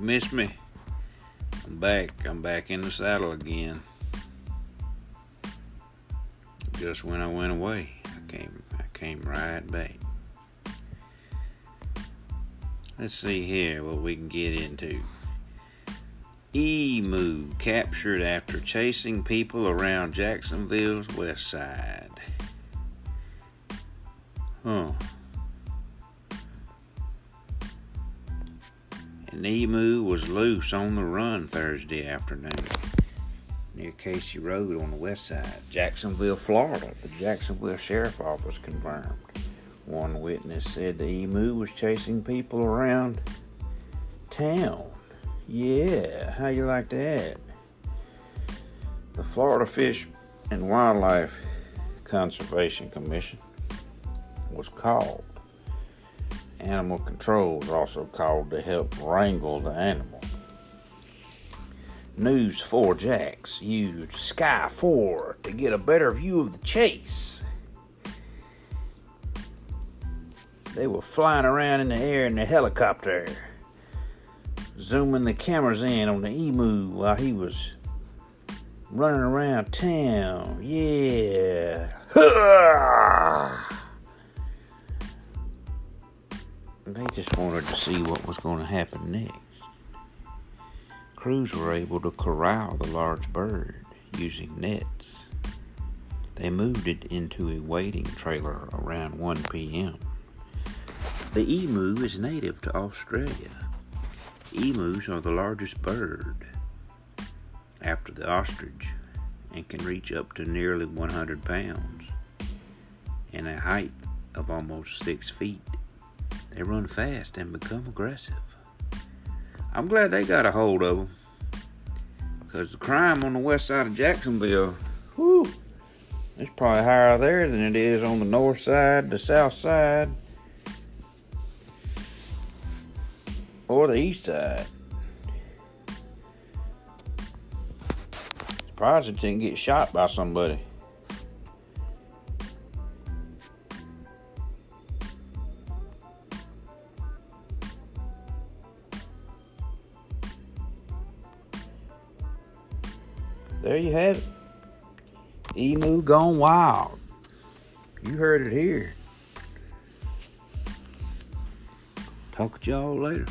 you've missed me. I'm back in the saddle again. Just when I went away, I came right back. Let's see here what we can get into. Emu captured after chasing people around Jacksonville's west side. Huh. An emu was loose on the run Thursday afternoon near Casey Road on the west side, Jacksonville, Florida. The Jacksonville Sheriff's Office confirmed. One witness said the emu was chasing people around town. Yeah, how you like that? The Florida Fish and Wildlife Conservation Commission was called. Animal Control was also called to help wrangle the animal. News 4 Jacks used Sky 4 to get a better view of the chase. They were flying around in the air in the helicopter, zooming the cameras in on the emu while he was running around town. Yeah. They just wanted to see what was going to happen next. Crews were able to corral the large bird using nets. They moved it into a waiting trailer around 1 p.m. The emu is native to Australia. Emus are the largest bird after the ostrich and can reach up to nearly 100 pounds and a height of almost 6 feet. They run fast and become aggressive. I'm glad they got a hold of them, because the crime on the west side of Jacksonville, whew, it's probably higher there than it is on the north side, the south side, or the east side. Surprised it didn't get shot by somebody. There you have it. Emu gone wild. You heard it here. Talk to y'all later.